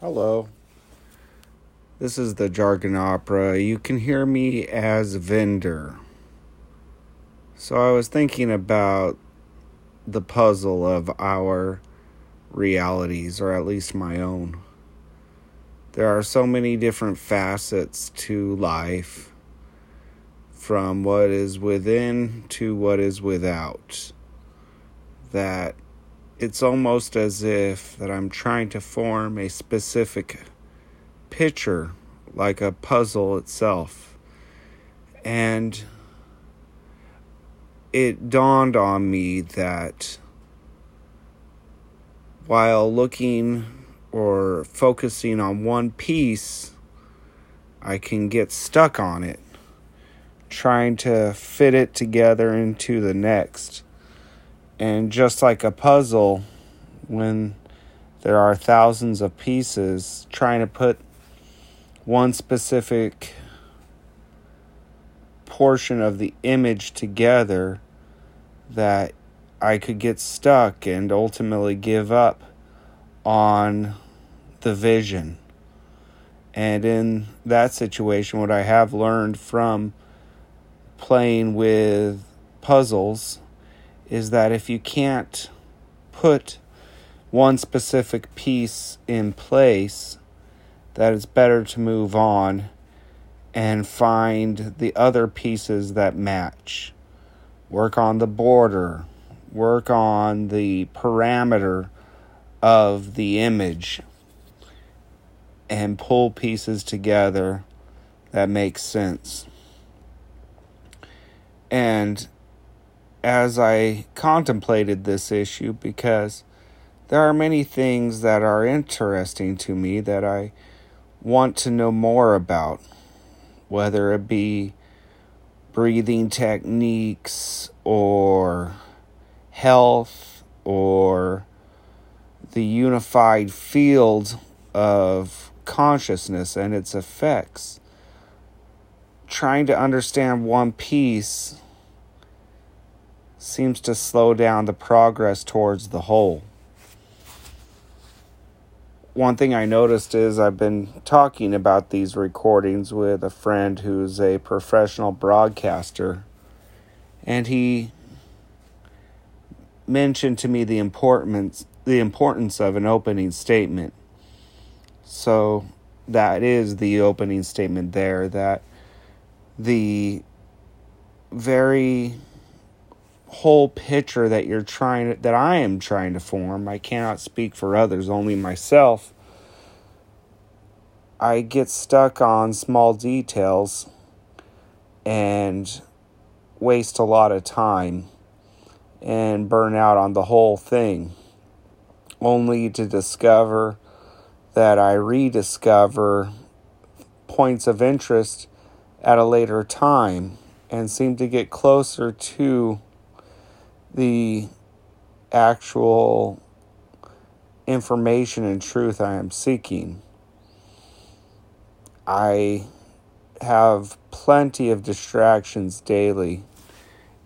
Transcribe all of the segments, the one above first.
Hello. This is the Jargon Opera. You can hear me as Vendor. So I was thinking about the puzzle of our realities, or at least my own. There are so many different facets to life, from what is within to what is without, that it's almost as if that I'm trying to form a specific picture, like a puzzle itself. And it dawned on me that while looking or focusing on one piece, I can get stuck on it, trying to fit it together into the next. And just like a puzzle, when there are thousands of pieces, trying to put one specific portion of the image together, that I could get stuck and ultimately give up on the vision. And in that situation, what I have learned from playing with puzzles is that if you can't put one specific piece in place, that it's better to move on and find the other pieces that match. Work on the border, work on the parameter of the image, and pull pieces together that make sense. And as I contemplated this issue, because there are many things that are interesting to me that I want to know more about, whether it be breathing techniques or health or the unified field of consciousness and its effects. Trying to understand one piece seems to slow down the progress towards the whole. One thing I noticed is I've been talking about these recordings with a friend who's a professional broadcaster, and he mentioned to me the importance of an opening statement. So that is the opening statement there, that the very whole picture that I am trying to form. I cannot speak for others, only myself. I get stuck on small details and waste a lot of time and burn out on the whole thing, only to discover that I rediscover points of interest at a later time and seem to get closer to the actual information and truth I am seeking. I have plenty of distractions daily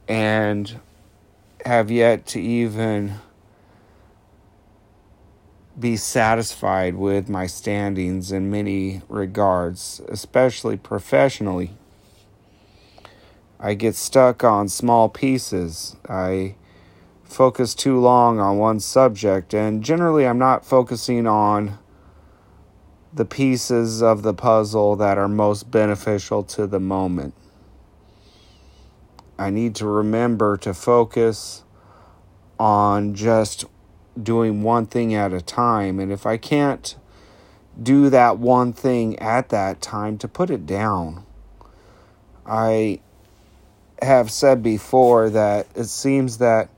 and have yet to even be satisfied with my standings in many regards, especially professionally. I get stuck on small pieces. I focus too long on one subject, and generally I'm not focusing on the pieces of the puzzle that are most beneficial to the moment. I need to remember to focus on just doing one thing at a time, and if I can't do that one thing at that time, to put it down. I have said before that it seems that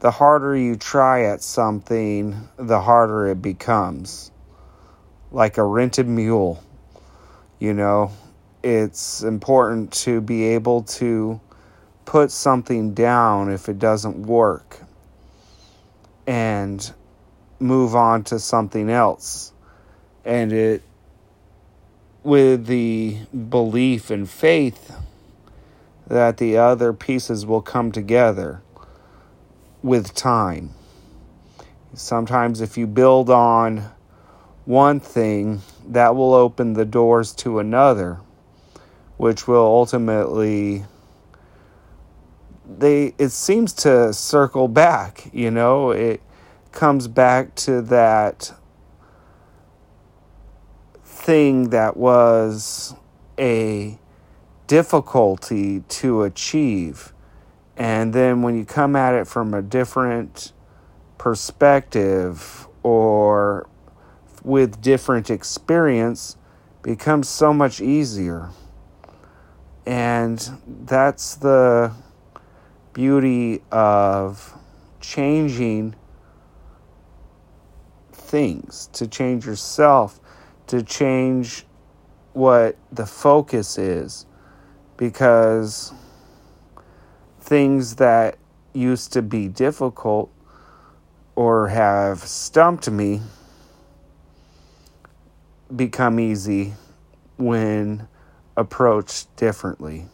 the harder you try at something, the harder it becomes. Like a rented mule, it's important to be able to put something down if it doesn't work and move on to something else. And it, with the belief and faith that the other pieces will come together with time. Sometimes if you build on one thing, that will open the doors to another, which will ultimately, it seems to circle back, you know, it comes back to that thing that was a difficulty to achieve. And then when you come at it from a different perspective or with different experience, becomes so much easier. And that's the beauty of changing things, to change yourself, to change what the focus is, because things that used to be difficult or have stumped me become easy when approached differently.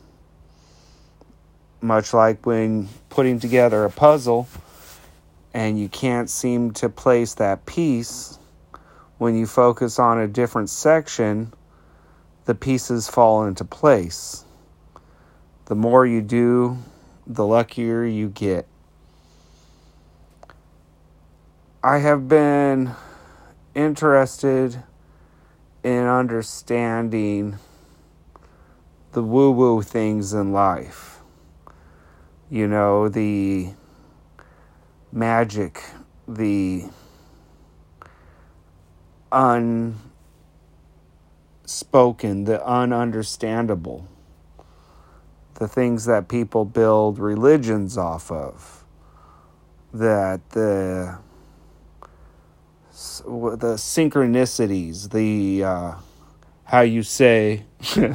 Much like when putting together a puzzle and you can't seem to place that piece, when you focus on a different section, the pieces fall into place. The more you do, the luckier you get. I have been interested in understanding the woo-woo things in life. You know, the magic, the unspoken, the ununderstandable. The things that people build religions off of, that the synchronicities, the how you say, the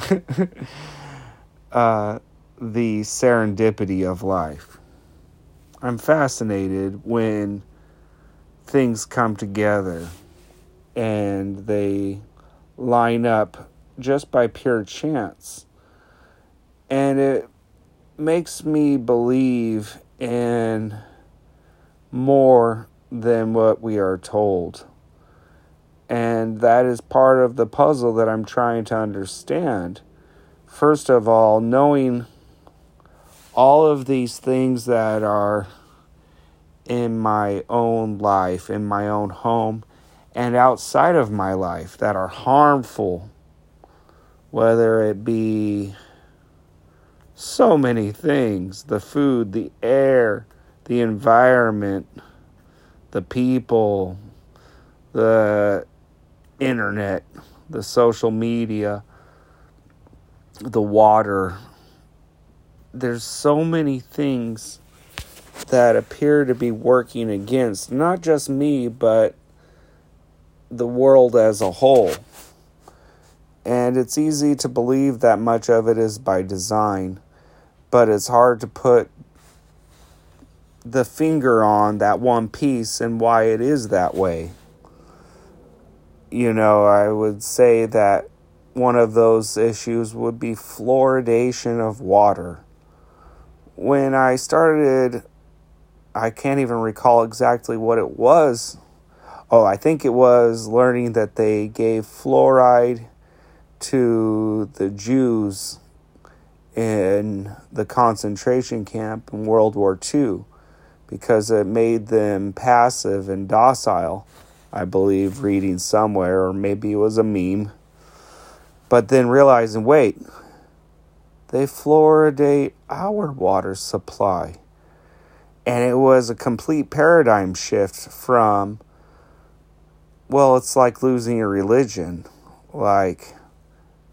serendipity of life. I'm fascinated when things come together and they line up just by pure chance. And it makes me believe in more than what we are told. And that is part of the puzzle that I'm trying to understand. First of all, knowing all of these things that are in my own life, in my own home, and outside of my life that are harmful, whether it be so many things, the food, the air, the environment, the people, the internet, the social media, the water. There's so many things that appear to be working against, not just me, but the world as a whole. And it's easy to believe that much of it is by design. But it's hard to put the finger on that one piece and why it is that way. You know, I would say that one of those issues would be fluoridation of water. When I started, I can't even recall exactly what it was. Oh, I think it was learning that they gave fluoride to the Jews in the concentration camp in World War II, because it made them passive and docile, I believe, reading somewhere, or maybe it was a meme. But then realizing, wait, they fluoridate our water supply. And it was a complete paradigm shift from, well, it's like losing your religion. Like,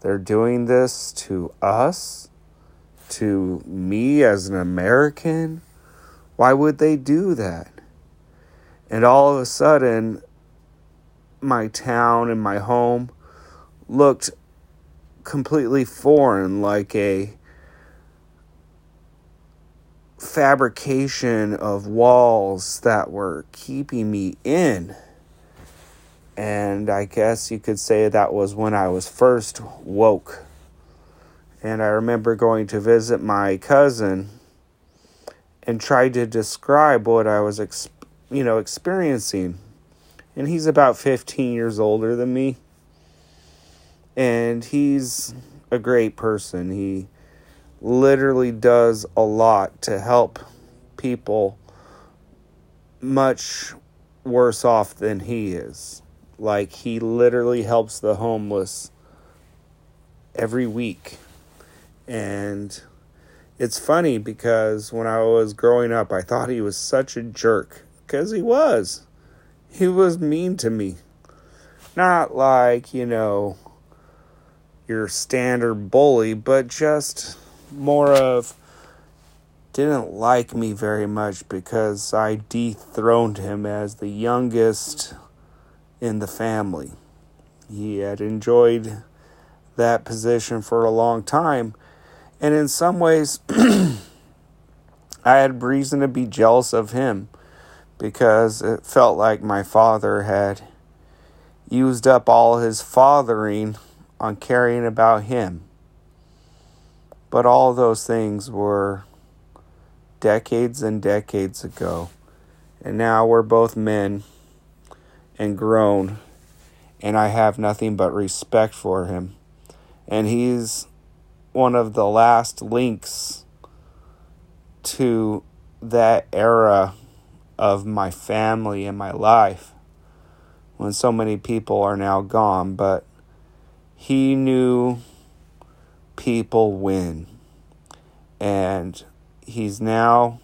they're doing this to us? To me as an American? Why would they do that? And all of a sudden, my town and my home looked completely foreign, like a fabrication of walls that were keeping me in. And I guess you could say that was when I was first woke. And I remember going to visit my cousin and tried to describe what I was experiencing. and he's about 15 years older than me. And he's a great person. He literally does a lot to help people much worse off than he is. Like, he literally helps the homeless every week. And it's funny because when I was growing up, I thought he was such a jerk. Because he was. He was mean to me. Not like, you know, your standard bully, but just more of didn't like me very much because I dethroned him as the youngest in the family. He had enjoyed that position for a long time. And in some ways, I had reason to be jealous of him because it felt like my father had used up all his fathering on caring about him. But all those things were decades and decades ago. And now we're both men and grown, and I have nothing but respect for him. And he's one of the last links to that era of my family and my life when so many people are now gone. But he knew people win, and he's now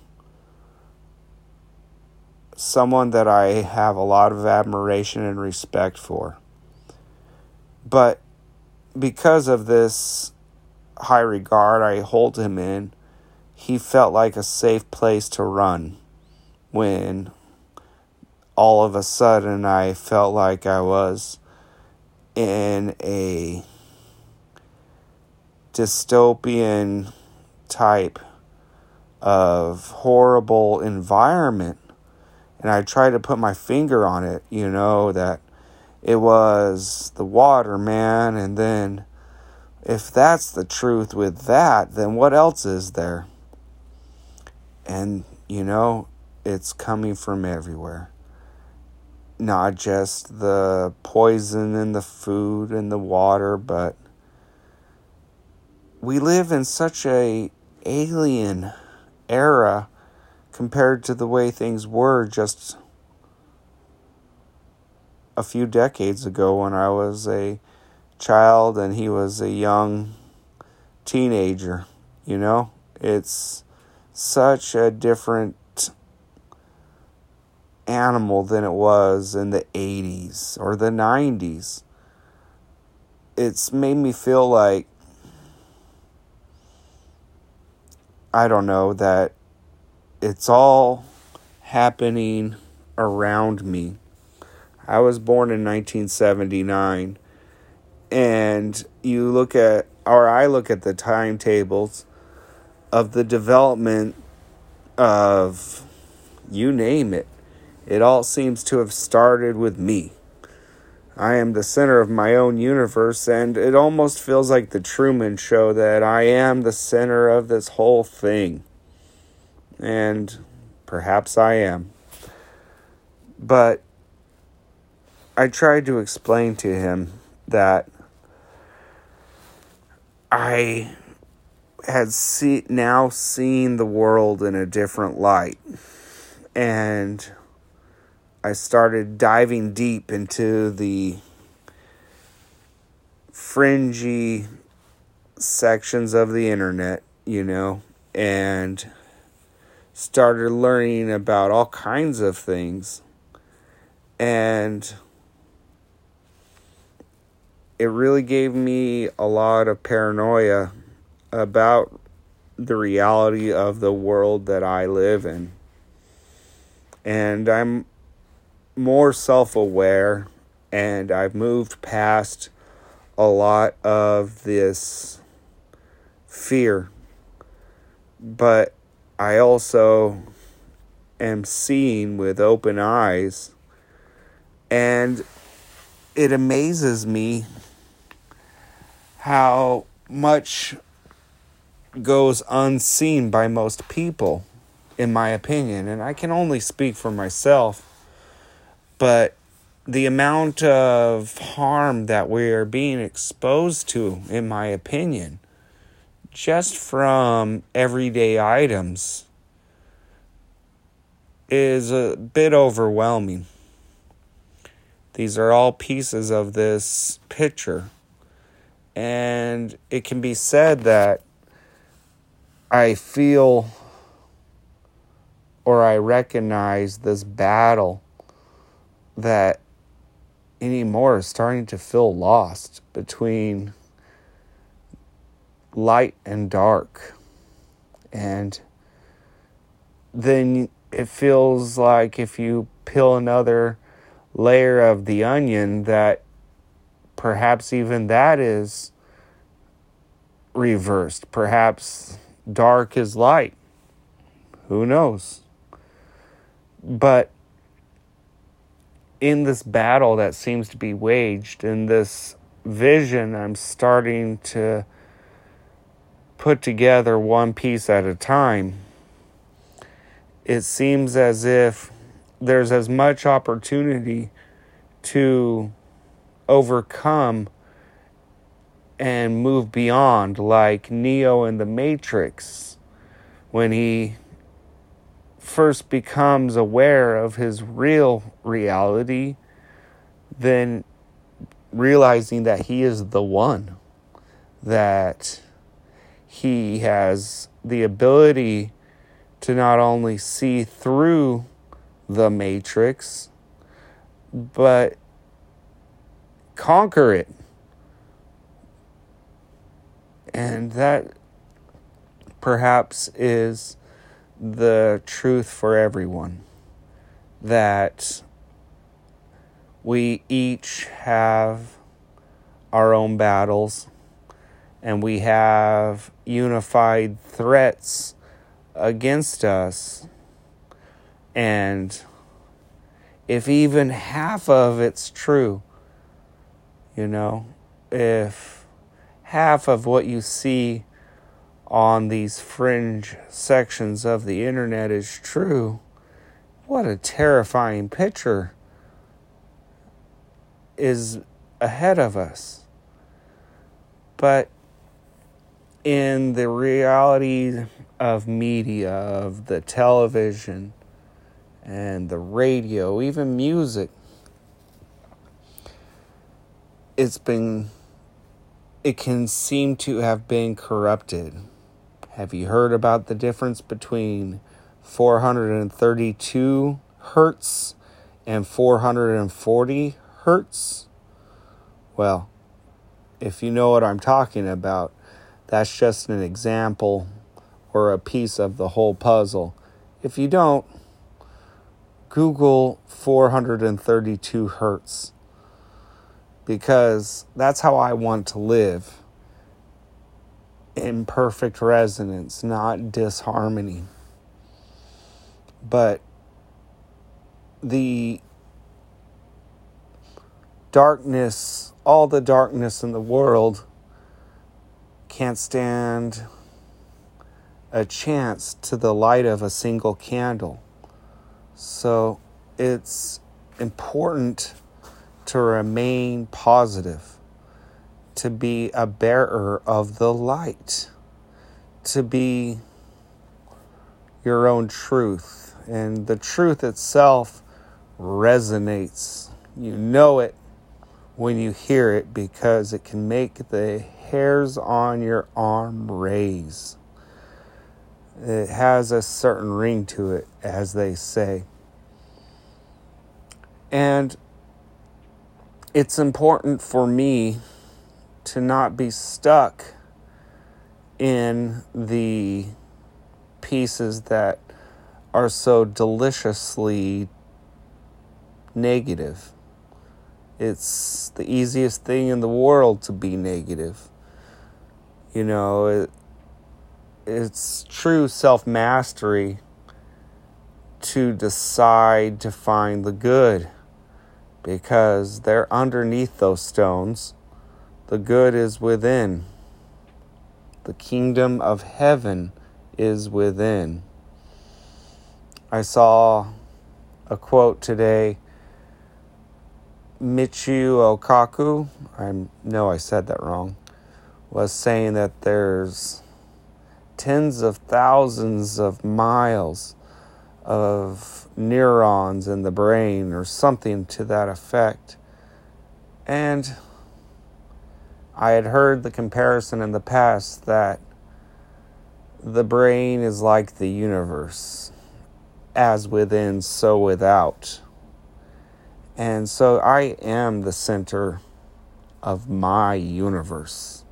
someone that I have a lot of admiration and respect for. But because of this high regard I hold him in, he felt like a safe place to run when all of a sudden I felt like I was in a dystopian type of horrible environment. And I tried to put my finger on it, you know, that it was the water, man, and then if that's the truth with that, then what else is there? And, you know, it's coming from everywhere. Not just the poison and the food and the water, but we live in such an alien era compared to the way things were just a few decades ago when I was a child and he was a young teenager. You know, it's such a different animal than it was in the 80s or the 90s. It's made me feel like, I don't know, that it's all happening around me. I was born in 1979. And you look at, or I look at the timetables of the development of, you name it. It all seems to have started with me. I am the center of my own universe, and it almost feels like the Truman Show that I am the center of this whole thing. And perhaps I am. But I tried to explain to him that I had now seen the world in a different light. And I started diving deep into the fringy sections of the internet, you know, and started learning about all kinds of things. And it really gave me a lot of paranoia about the reality of the world that I live in. And I'm more self-aware, and I've moved past a lot of this fear. But I also am seeing with open eyes, and it amazes me how much goes unseen by most people, in my opinion. And I can only speak for myself, but the amount of harm that we are being exposed to, in my opinion, just from everyday items, is a bit overwhelming. These are all pieces of this picture. And it can be said that I feel or I recognize this battle that anymore is starting to feel lost between light and dark. And then it feels like if you peel another layer of the onion, that perhaps even that is reversed. Perhaps dark is light. Who knows? But in this battle that seems to be waged, in this vision, I'm starting to put together one piece at a time. It seems as if there's as much opportunity to overcome and move beyond, like Neo in The Matrix, when he first becomes aware of his real reality, then realizing that he is the one, that he has the ability to not only see through the Matrix, but conquer it. And that perhaps is the truth for everyone, that we each have our own battles, and we have unified threats against us, and if even half of it's true, if half of what you see on these fringe sections of the internet is true, what a terrifying picture is ahead of us. But in the reality of media, of the television and the radio, even music, it can seem to have been corrupted. Have you heard about the difference between 432 hertz and 440 hertz? Well, if you know what I'm talking about, that's just an example or a piece of the whole puzzle. If you don't, Google 432 hertz, because that's how I want to live. In perfect resonance, not disharmony. But the darkness, all the darkness in the world, can't stand a chance to the light of a single candle. So it's important to remain positive, to be a bearer of the light, to be your own truth. And the truth itself resonates. You know it when you hear it, because it can make the hairs on your arm raise. It has a certain ring to it, as they say. And it's important for me to not be stuck in the pieces that are so deliciously negative. It's the easiest thing in the world to be negative. It's true self-mastery to decide to find the good, because they're underneath those stones. The good is within. The kingdom of heaven is within. I saw a quote today Michio Kaku, I know I said that wrong, was saying that there's tens of thousands of miles of neurons in the brain or something to that effect. And I had heard the comparison in the past that the brain is like the universe, as within, so without. And so I am the center of my universe.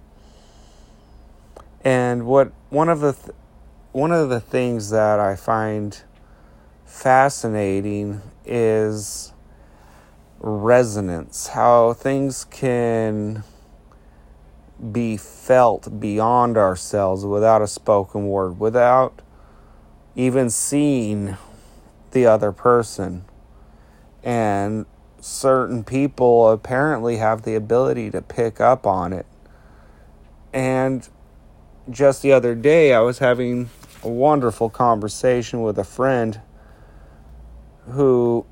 And one of the things that I find fascinating is resonance, how things can be felt beyond ourselves without a spoken word, without even seeing the other person. And certain people apparently have the ability to pick up on it. And just the other day, I was having a wonderful conversation with a friend who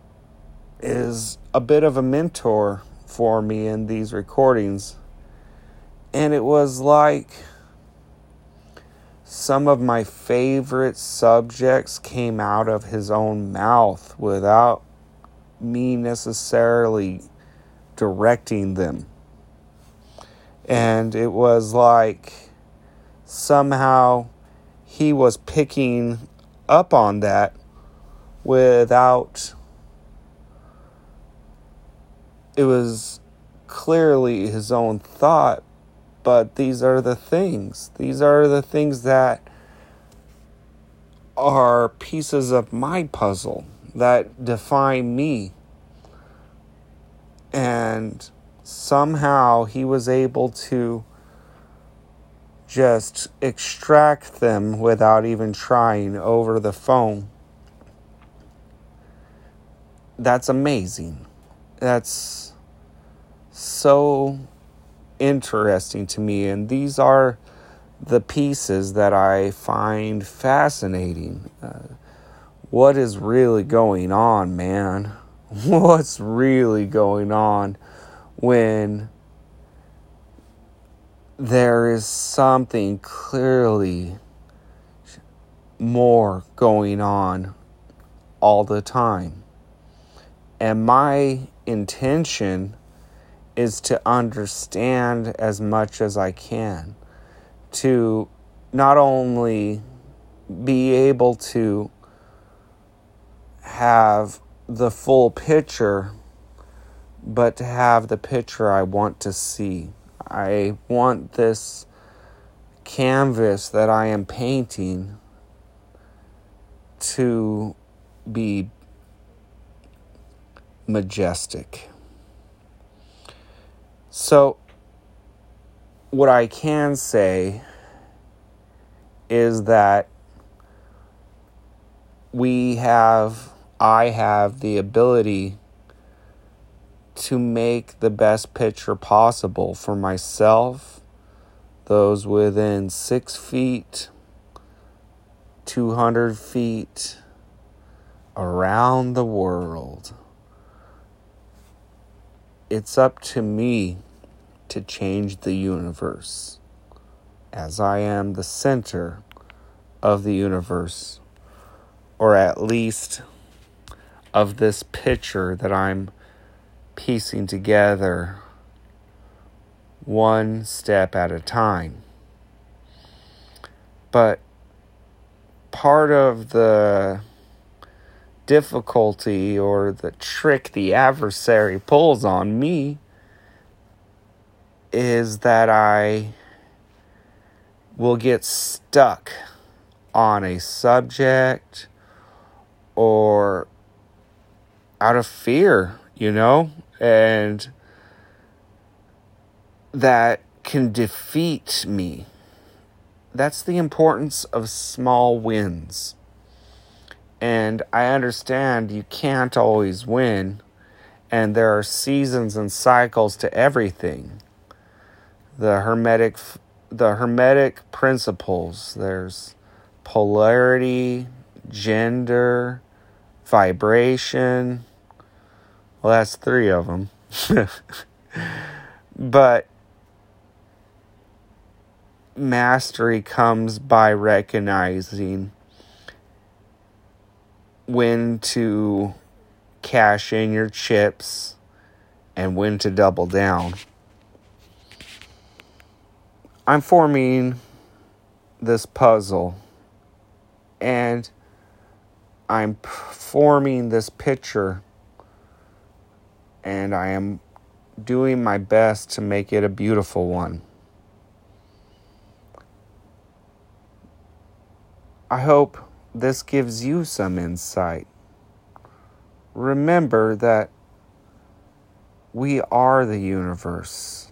is a bit of a mentor for me in these recordings. And it was like some of my favorite subjects came out of his own mouth without me necessarily directing them. And it was like somehow he was picking up on that without... It was clearly his own thought, but these are the things. These are the things that are pieces of my puzzle that define me. And somehow he was able to just extract them without even trying over the phone. That's amazing. That's so interesting to me, and these are the pieces that I find fascinating. What is really going on, man? What's really going on when there is something clearly more going on all the time? And my intention is to understand as much as I can, to not only be able to have the full picture, but to have the picture I want to see. I want this canvas that I am painting to be majestic. So, what I can say is that I have the ability to make the best picture possible for myself, those within 6 feet, 200 feet, around the world. It's up to me to change the universe, as I am the center of the universe, or at least of this picture that I'm piecing together one step at a time. But part of the difficulty, or the trick the adversary pulls on me, is that I will get stuck on a subject, or out of fear, and that can defeat me. That's the importance of small wins. And I understand you can't always win, and there are seasons and cycles to everything. The hermetic principles, there's polarity, gender, vibration. Well, that's 3 of them. But mastery comes by recognizing when to cash in your chips and when to double down. I'm forming this puzzle, and I'm forming this picture, and I am doing my best to make it a beautiful one. I hope this gives you some insight. Remember that we are the universe.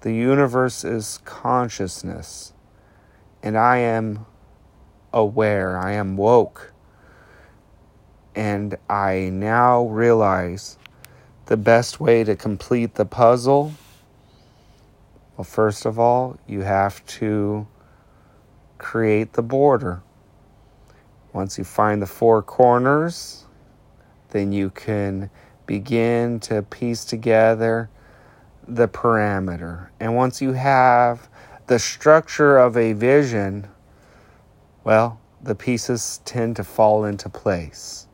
The universe is consciousness. And I am aware. I am woke. And I now realize the best way to complete the puzzle, well, first of all, you have to create the border. Once you find the four corners, then you can begin to piece together the parameter. And once you have the structure of a vision, well, the pieces tend to fall into place.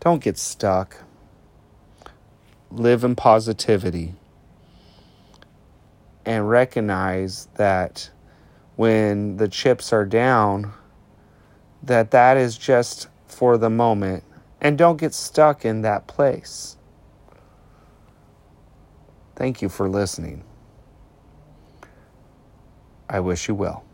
Don't get stuck. Live in positivity. And recognize that when the chips are down, that is just for the moment. And don't get stuck in that place. Thank you for listening. I wish you well.